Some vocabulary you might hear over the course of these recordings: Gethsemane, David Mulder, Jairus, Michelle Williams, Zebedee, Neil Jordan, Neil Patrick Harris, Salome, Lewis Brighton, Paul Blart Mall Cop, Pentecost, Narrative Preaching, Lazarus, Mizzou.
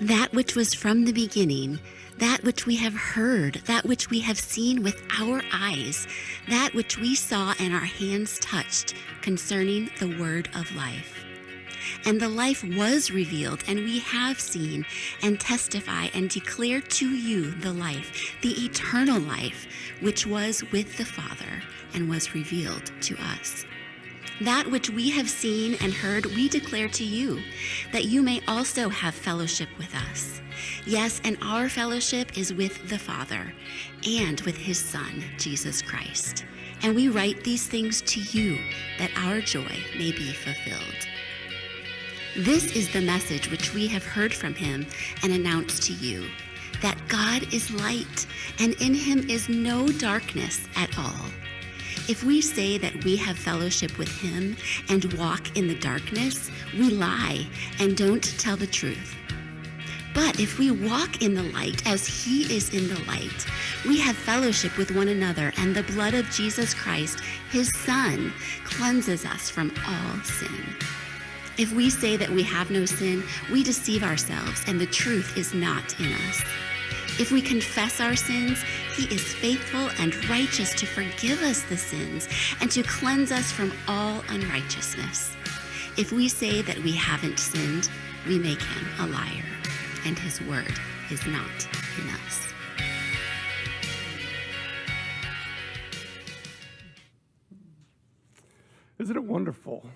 that which was from the beginning, that which we have heard, that which we have seen with our eyes, that which we saw and our hands touched concerning the word of life. And the life was revealed, and we have seen and testify and declare to you the life, the eternal life, which was with the Father and was revealed to us. That which we have seen and heard, we declare to you, that you may also have fellowship with us. Yes, and our fellowship is with the Father and with his Son, Jesus Christ. And we write these things to you, that our joy may be fulfilled. This is the message which we have heard from him and announced to you, that God is light, and in him is no darkness at all. If we say that we have fellowship with him and walk in the darkness, we lie and don't tell the truth. But if we walk in the light as he is in the light, we have fellowship with one another, and the blood of Jesus Christ, his Son, cleanses us from all sin. If we say that we have no sin, we deceive ourselves, and the truth is not in us. If we confess our sins, he is faithful and righteous to forgive us the sins and to cleanse us from all unrighteousness. If we say that we haven't sinned, we make him a liar, and his word is not in us. Isn't it wonderful?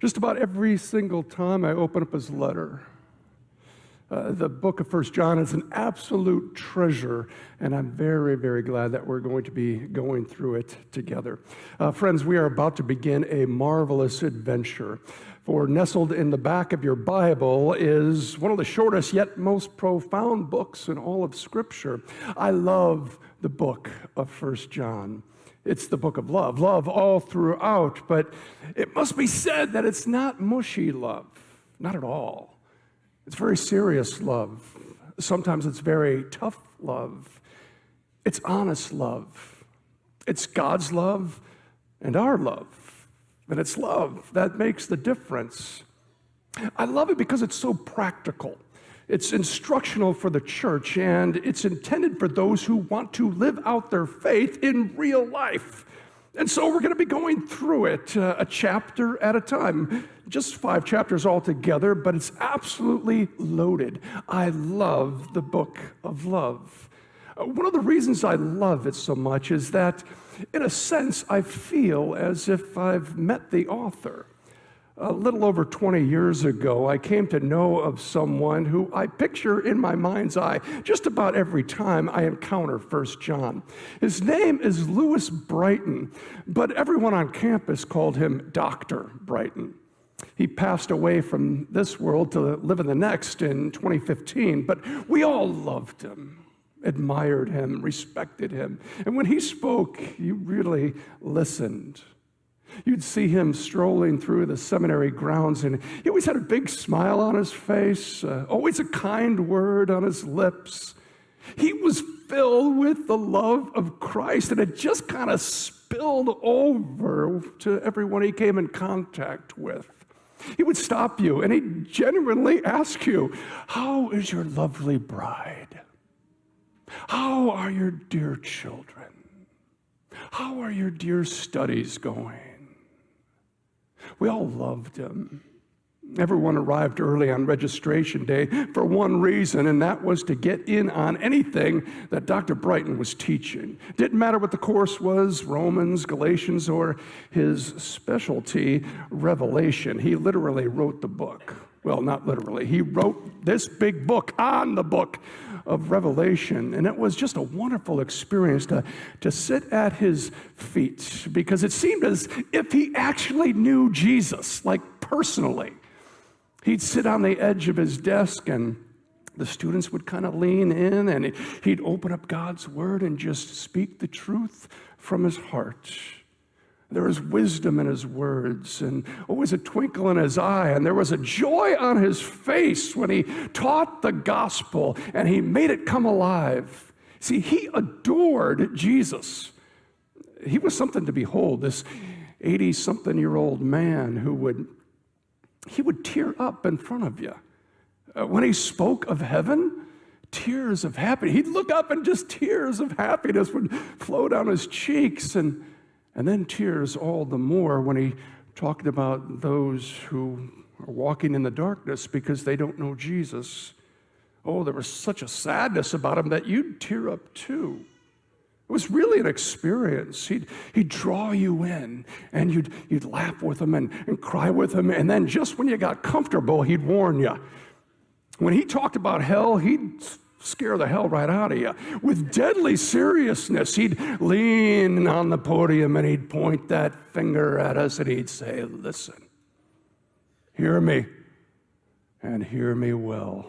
Just about every single time I open up his letter, the book of 1 John is an absolute treasure, and I'm very, very glad that we're going to be going through it together. Friends, we are about to begin a marvelous adventure, for nestled in the back of your Bible is one of the shortest yet most profound books in all of Scripture. I love the book of 1 John. It's the book of love, love all throughout, but it must be said that it's not mushy love, not at all. It's very serious love. Sometimes it's very tough love. It's honest love. It's God's love and our love, and it's love that makes the difference. I love it because it's so practical. It's instructional for the church, and it's intended for those who want to live out their faith in real life. And so we're going to be going through it a chapter at a time, just 5 chapters altogether, but it's absolutely loaded. I love the book of love. One of the reasons I love it so much is that, in a sense, I feel as if I've met the author. A little over 20 years ago, I came to know of someone who I picture in my mind's eye just about every time I encounter 1 John. His name is Lewis Brighton, but everyone on campus called him Dr. Brighton. He passed away from this world to live in the next in 2015, but we all loved him, admired him, respected him. And when he spoke, you really listened. You'd see him strolling through the seminary grounds, and he always had a big smile on his face, always a kind word on his lips. He was filled with the love of Christ, and it just kind of spilled over to everyone he came in contact with. He would stop you, and he'd genuinely ask you, "How is your lovely bride? How are your dear children? How are your dear studies going?" We all loved him. Everyone arrived early on registration day for one reason, and that was to get in on anything that Dr. Brighton was teaching. Didn't matter what the course was, Romans, Galatians, or his specialty, Revelation. He literally wrote the book. Well, not literally. He wrote this big book on the book of Revelation, and it was just a wonderful experience to sit at his feet, because it seemed as if he actually knew Jesus, like personally. He'd sit on the edge of his desk, and the students would kind of lean in, and he'd open up God's word and just speak the truth from his heart. There was wisdom in his words, and always a twinkle in his eye, and there was a joy on his face when he taught the gospel, and he made it come alive. See, he adored Jesus. He was something to behold, this 80-something-year-old man who would tear up in front of you when he spoke of heaven, tears of happiness. He'd look up and just tears of happiness would flow down his cheeks, and then tears all the more when he talked about those who are walking in the darkness because they don't know Jesus. Oh, there was such a sadness about him that you'd tear up too. It was really an experience. He'd draw you in, and you'd laugh with him and cry with him, and then just when you got comfortable, he'd warn you. When he talked about hell, he'd scare the hell right out of you. With deadly seriousness, he'd lean on the podium, and he'd point that finger at us, and he'd say, listen, hear me, and hear me well.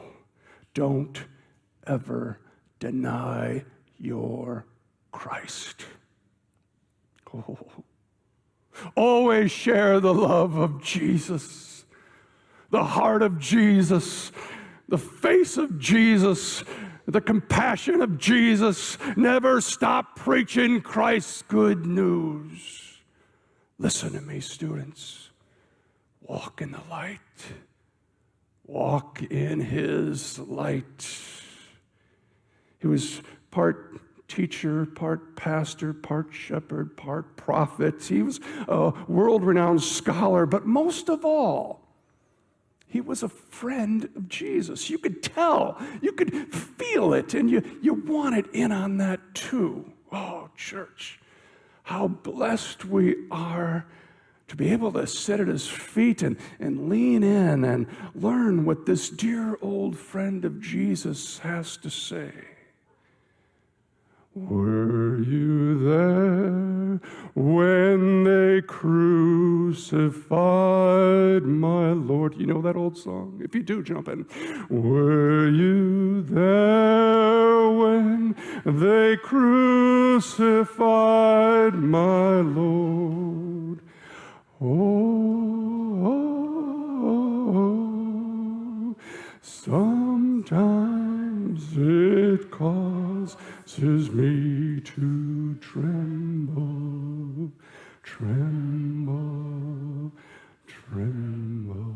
Don't ever deny your Christ. Oh. Always share the love of Jesus, the heart of Jesus, the face of Jesus, the compassion of Jesus. Never stop preaching Christ's good news. Listen to me, students. Walk in the light. Walk in his light. He was part teacher, part pastor, part shepherd, part prophet. He was a world-renowned scholar, but most of all, he was a friend of Jesus. You could tell, you could feel it, and you wanted in on that too. Oh, church, how blessed we are to be able to sit at his feet and lean in and learn what this dear old friend of Jesus has to say. Were you there when they crucified my Lord? You know that old song? If you do, jump in. Were you there when they crucified my Lord? Oh, sometimes it causes me to tremble, tremble, tremble.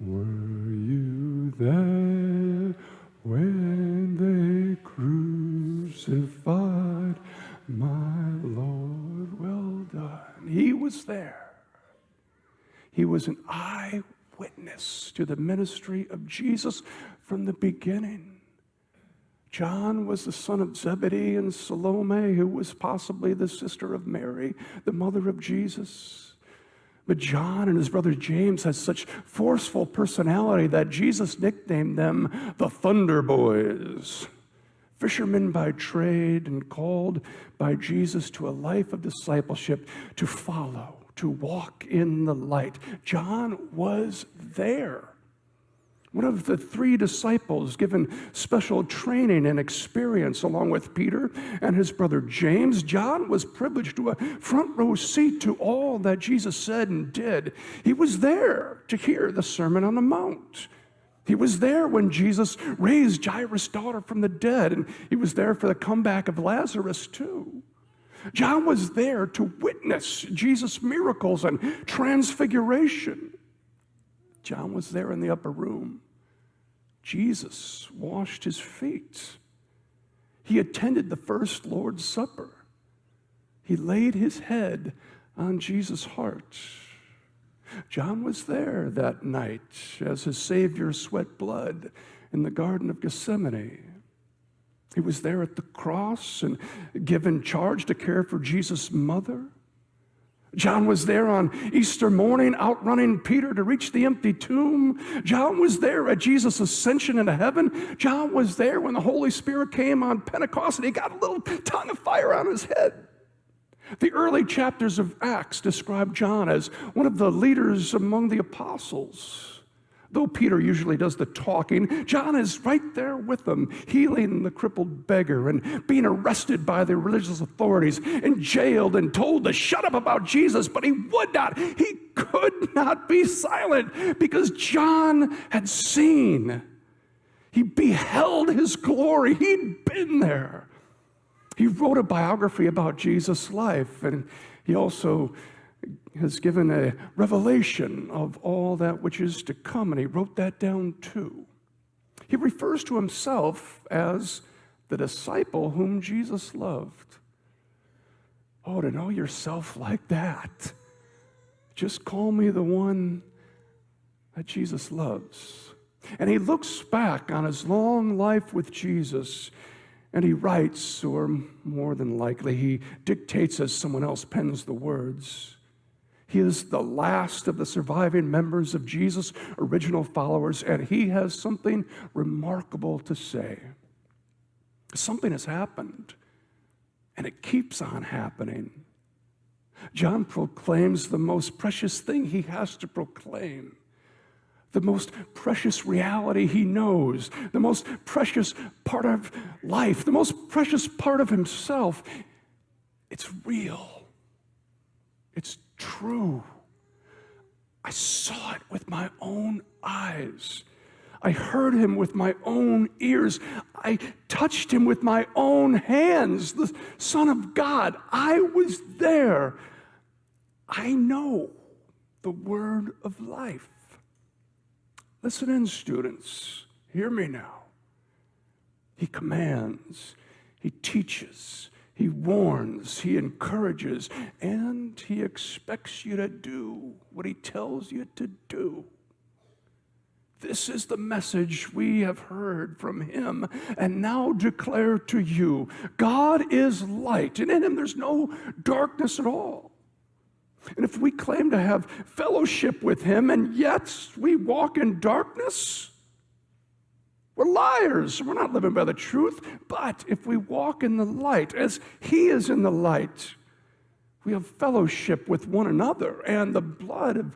Were you there when they crucified my Lord? Well done. He was there. He was an eyewitness to the ministry of Jesus from the beginning. John was the son of Zebedee and Salome, who was possibly the sister of Mary, the mother of Jesus. But John and his brother James had such forceful personality that Jesus nicknamed them the Thunder Boys. Fishermen by trade and called by Jesus to a life of discipleship, to follow, to walk in the light. John was there. One of the three disciples given special training and experience along with Peter and his brother James. John was privileged to a front row seat to all that Jesus said and did. He was there to hear the Sermon on the Mount. He was there when Jesus raised Jairus' daughter from the dead, and he was there for the comeback of Lazarus too. John was there to witness Jesus' miracles and transfiguration. John was there in the upper room. Jesus washed his feet. He attended the first Lord's Supper. He laid his head on Jesus' heart. John was there that night as his Savior sweat blood in the Garden of Gethsemane. He was there at the cross and given charge to care for Jesus' mother. John was there on Easter morning, outrunning Peter to reach the empty tomb. John was there at Jesus' ascension into heaven. John was there when the Holy Spirit came on Pentecost and he got a little tongue of fire on his head. The early chapters of Acts describe John as one of the leaders among the apostles. Though Peter usually does the talking, John is right there with them, healing the crippled beggar and being arrested by the religious authorities and jailed and told to shut up about Jesus, but he would not. He could not be silent because John had seen. He beheld his glory. He'd been there. He wrote a biography about Jesus' life, and he also has given a revelation of all that which is to come, and he wrote that down too. He refers to himself as the disciple whom Jesus loved. Oh, to know yourself like that. Just call me the one that Jesus loves. And he looks back on his long life with Jesus, and he writes, or more than likely, he dictates as someone else pens the words. He is the last of the surviving members of Jesus' original followers, and he has something remarkable to say. Something has happened, and it keeps on happening. John proclaims the most precious thing he has to proclaim, the most precious reality he knows, the most precious part of life, the most precious part of himself. It's real. It's true. I saw it with my own eyes. I heard him with my own ears. I touched him with my own hands, the Son of God. I was there. I know the word of life. Listen in, students. Hear me now. He commands, he teaches, he warns, he encourages, and he expects you to do what he tells you to do. This is the message we have heard from him and now declare to you. God is light, and in him there's no darkness at all. And if we claim to have fellowship with him and yet we walk in darkness, we're liars. We're not living by the truth. But if we walk in the light as he is in the light, we have fellowship with one another, and the blood of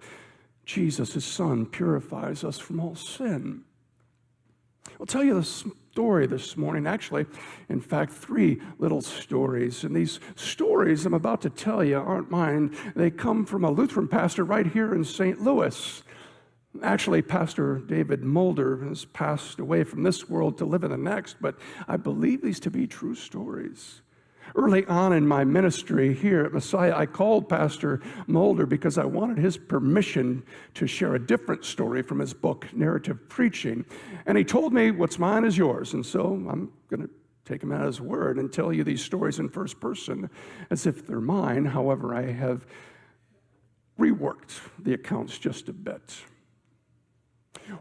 Jesus, his son, purifies us from all sin. I'll tell you this story this morning, actually, in fact, three little stories. And these stories I'm about to tell you aren't mine. They come from a Lutheran pastor right here in St. Louis. Actually, Pastor David Mulder has passed away from this world to live in the next, but I believe these to be true stories. Early on in my ministry here at Messiah, I called Pastor Mulder because I wanted his permission to share a different story from his book, Narrative Preaching. And he told me, what's mine is yours. And so I'm going to take him at his word and tell you these stories in first person as if they're mine. However, I have reworked the accounts just a bit.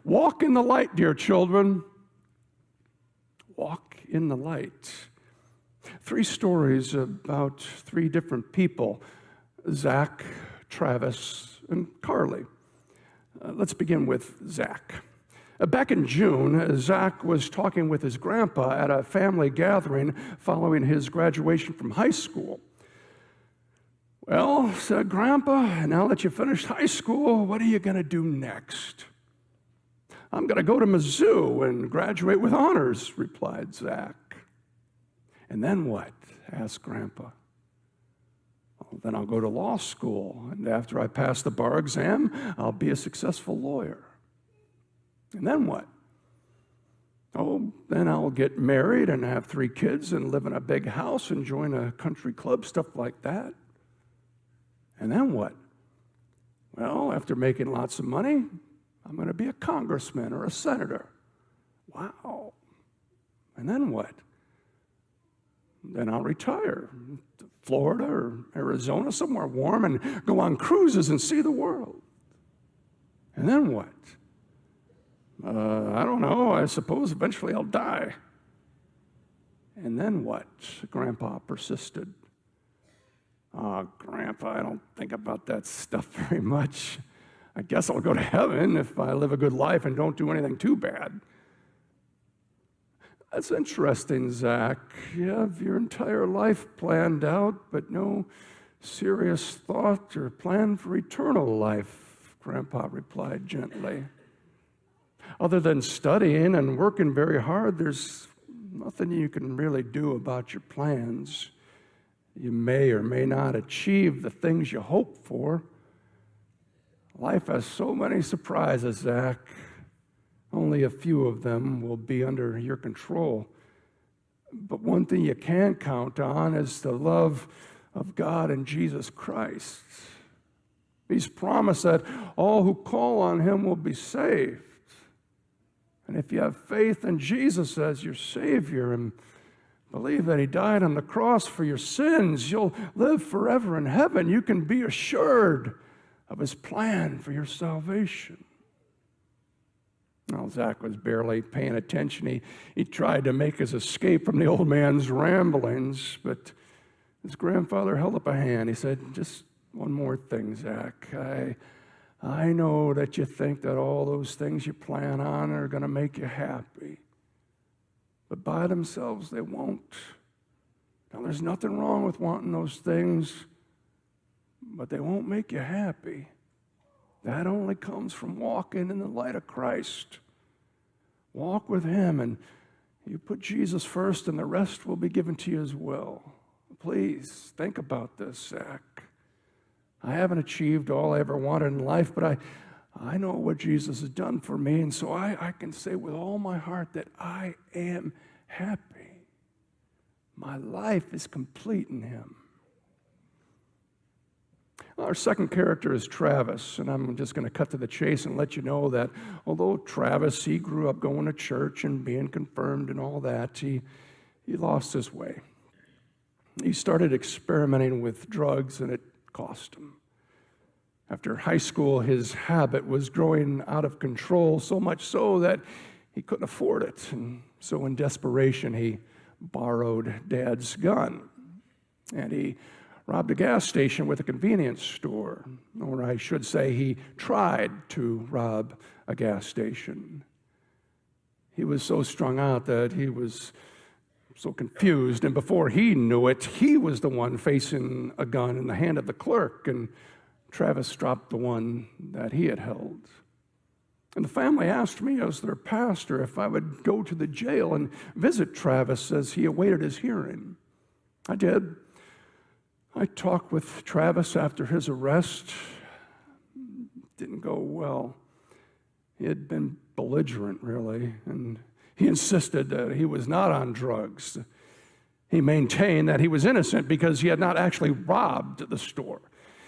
Walk in the light, dear children. Walk in the light. Three stories about three different people, Zach, Travis, and Carly. Let's begin with Zach. Back in June, Zach was talking with his grandpa at a family gathering following his graduation from high school. Well, said Grandpa, now that you finished high school, what are you going to do next? I'm going to go to Mizzou and graduate with honors, replied Zach. And then what? Asked Grandpa. Well, then I'll go to law school, and after I pass the bar exam, I'll be a successful lawyer. And then what? Oh, then I'll get married and have three kids and live in a big house and join a country club, stuff like that. And then what? Well, after making lots of money, I'm going to be a congressman or a senator. Wow. And then what? Then I'll retire to Florida or Arizona, somewhere warm, and go on cruises and see the world. And then what? I don't know. I suppose eventually I'll die. And then what? Grandpa persisted. Oh, Grandpa, I don't think about that stuff very much. I guess I'll go to heaven if I live a good life and don't do anything too bad. That's interesting, Zach. You have your entire life planned out, but no serious thought or plan for eternal life, Grandpa replied gently. Other than studying and working very hard, there's nothing you can really do about your plans. You may or may not achieve the things you hope for. Life has so many surprises, Zach. Only a few of them will be under your control. But one thing you can count on is the love of God and Jesus Christ. He's promised that all who call on him will be saved. And if you have faith in Jesus as your Savior and believe that he died on the cross for your sins, you'll live forever in heaven. You can be assured of his plan for your salvation. Now, Zach was barely paying attention. He tried to make his escape from the old man's ramblings, but his grandfather held up a hand. He said, "Just one more thing, Zach. I know that you think that all those things you plan on are going to make you happy, but by themselves they won't. Now, there's nothing wrong with wanting those things, but they won't make you happy. That only comes from walking in the light of Christ. Walk with him, and you put Jesus first, and the rest will be given to you as well. Please think about this, Zach. I haven't achieved all I ever wanted in life, but I know what Jesus has done for me, and so I can say with all my heart that I am happy. My life is complete in him." Our second character is Travis, and I'm just going to cut to the chase and let you know that although Travis, he grew up going to church and being confirmed and all that, he lost his way. He started experimenting with drugs, and it cost him. After high school, his habit was growing out of control, so much so that he couldn't afford it. And so in desperation, he borrowed Dad's gun, and he robbed a gas station with a convenience store, or I should say he tried to rob a gas station. He was so strung out that he was so confused, and before he knew it, he was the one facing a gun in the hand of the clerk, and Travis dropped the one that he had held. And the family asked me as their pastor if I would go to the jail and visit Travis as he awaited his hearing. I did. I talked with Travis after his arrest. Didn't go well. He had been belligerent, really, and he insisted that he was not on drugs. He maintained that he was innocent because he had not actually robbed the store.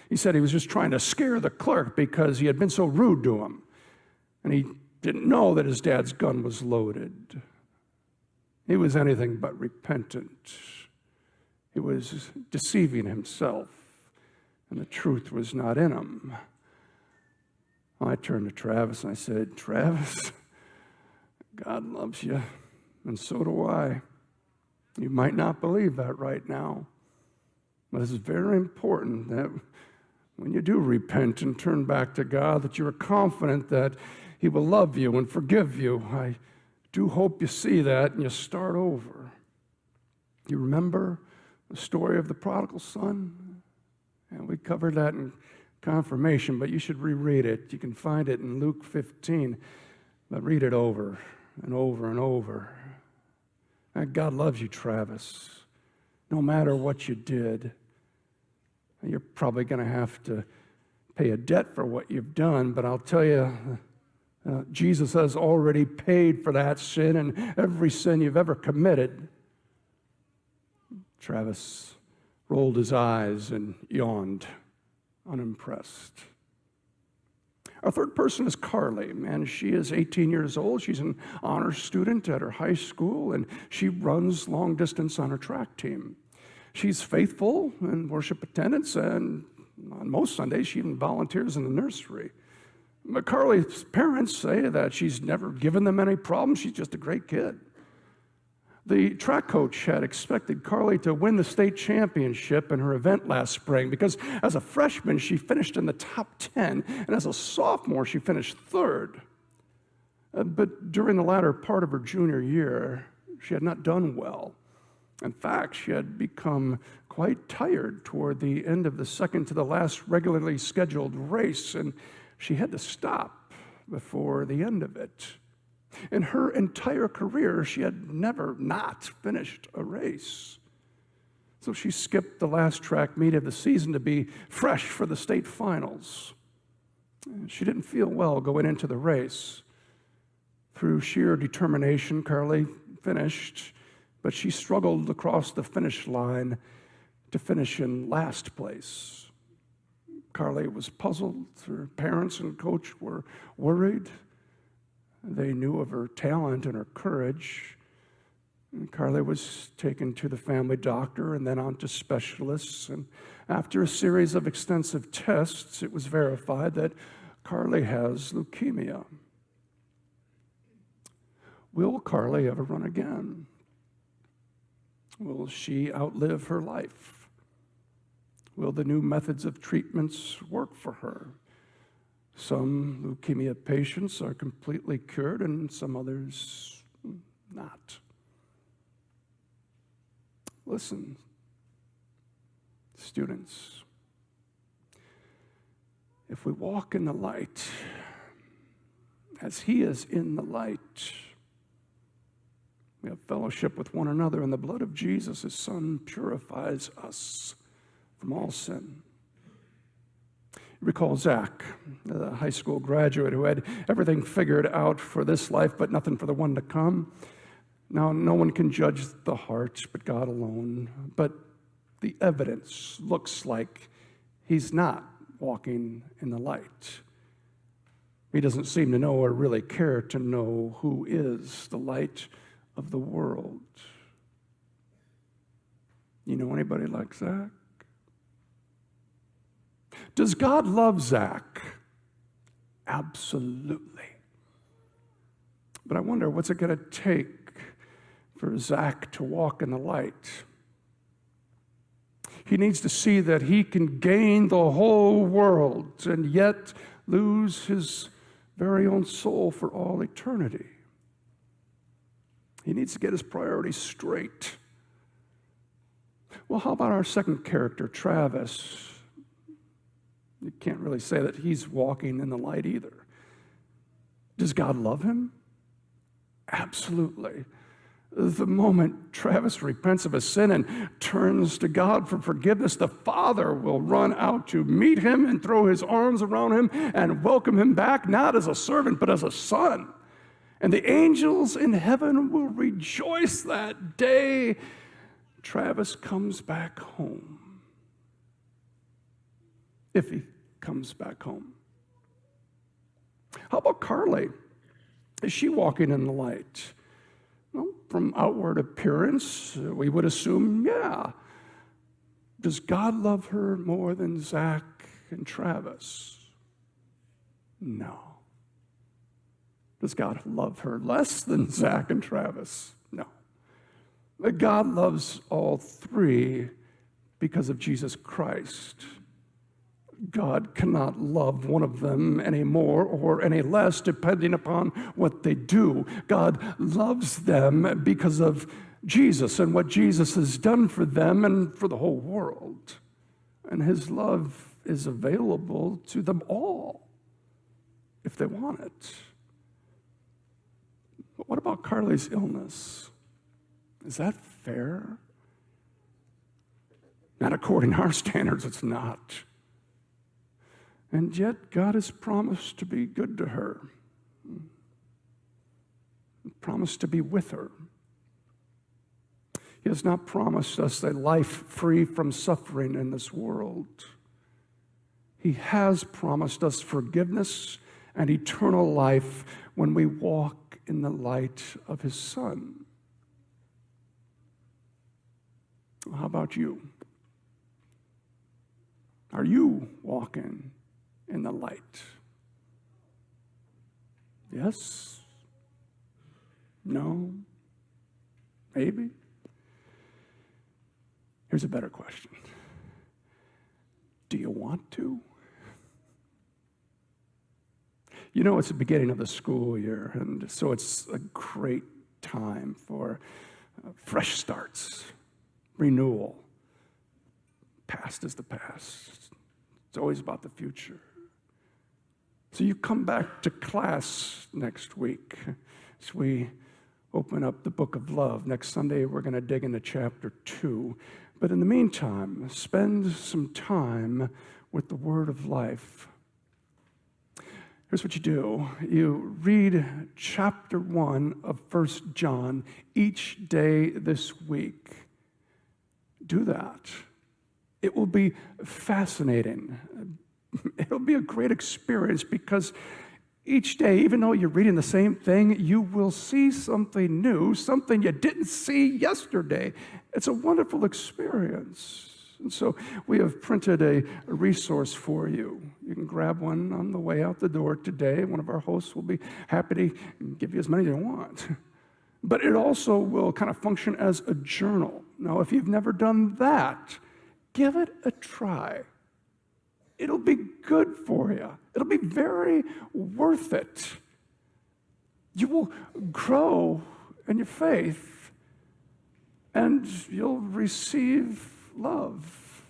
He said he was just trying to scare the clerk because he had been so rude to him, and he didn't know that his dad's gun was loaded. He was anything but repentant. He was deceiving himself, and the truth was not in him. I turned to Travis, and I said, "Travis, God loves you, and so do I. You might not believe that right now, but it's very important that when you do repent and turn back to God, that you are confident that he will love you and forgive you. I do hope you see that and you start over. You remember the story of the prodigal son? And we covered that in confirmation, but you should reread it. You can find it in Luke 15, but read it over and over and over. And God loves you, Travis, no matter what you did. You're probably going to have to pay a debt for what you've done, but I'll tell you, Jesus has already paid for that sin and every sin you've ever committed." Travis rolled his eyes and yawned, unimpressed. Our third person is Carly, and she is 18 years old. She's an honor student at her high school, and she runs long distance on her track team. She's faithful in worship attendance, and on most Sundays, she even volunteers in the nursery. But Carly's parents say that she's never given them any problems. She's just a great kid. The track coach had expected Carly to win the state championship in her event last spring because as a freshman, she finished in the top 10, and as a sophomore, she finished third. But during the latter part of her junior year, she had not done well. In fact, she had become quite tired toward the end of the second to the last regularly scheduled race, and she had to stop before the end of it. In her entire career, she had never not finished a race. So she skipped the last track meet of the season to be fresh for the state finals. She didn't feel well going into the race. Through sheer determination, Carly finished, but she struggled across the finish line to finish in last place. Carly was puzzled. Her parents and coach were worried. They knew of her talent and her courage. And Carly was taken to the family doctor and then on to specialists. And after a series of extensive tests, it was verified that Carly has leukemia. Will Carly ever run again? Will she outlive her life? Will the new methods of treatments work for her? Some leukemia patients are completely cured and some others not. Listen, students, if we walk in the light as he is in the light, we have fellowship with one another, and the blood of Jesus, his son, purifies us from all sin. You recall Zach, the high school graduate who had everything figured out for this life, but nothing for the one to come. Now, no one can judge the heart but God alone, but the evidence looks like he's not walking in the light. He doesn't seem to know or really care to know who is the light of the world. You know anybody like Zach? Does God love Zach? Absolutely. But I wonder, what's it going to take for Zach to walk in the light? He needs to see that he can gain the whole world and yet lose his very own soul for all eternity. He needs to get his priorities straight. Well, how about our second character, Travis? You can't really say that he's walking in the light either. Does God love him? Absolutely. The moment Travis repents of his sin and turns to God for forgiveness, the Father will run out to meet him and throw his arms around him and welcome him back, not as a servant, but as a son. And the angels in heaven will rejoice that day Travis comes back home. If he comes back home. How about Carly? Is she walking in the light? Well, from outward appearance, we would assume, yeah. Does God love her more than Zach and Travis? No. Does God love her less than Zach and Travis? No. But God loves all three because of Jesus Christ. God cannot love one of them any more or any less, depending upon what they do. God loves them because of Jesus and what Jesus has done for them and for the whole world. And his love is available to them all if they want it. But what about Carly's illness? Is that fair? Not according to our standards, it's not. And yet, God has promised to be good to her, promised to be with her. He has not promised us a life free from suffering in this world. He has promised us forgiveness and eternal life when we walk in the light of his Son. How about you? Are you walking in the light? Yes? No? Maybe? Here's a better question. Do you want to? You know, it's the beginning of the school year, and so it's a great time for fresh starts, renewal. Past is the past. It's always about the future. So you come back to class next week as we open up the book of love. Next Sunday, we're going to dig into chapter 2. But in the meantime, spend some time with the Word of Life. Here's what you do. You read chapter 1 of 1 John each day this week. Do that. It will be fascinating It'll be a great experience because each day, even though you're reading the same thing, you will see something new, something you didn't see yesterday. It's a wonderful experience. And so we have printed a resource for you. You can grab one on the way out the door today. One of our hosts will be happy to give you as many as you want. But it also will kind of function as a journal. Now, if you've never done that, give it a try. It'll be good for you. It'll be very worth it. You will grow in your faith, and you'll receive love.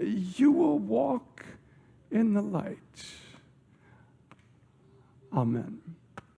You will walk in the light. Amen.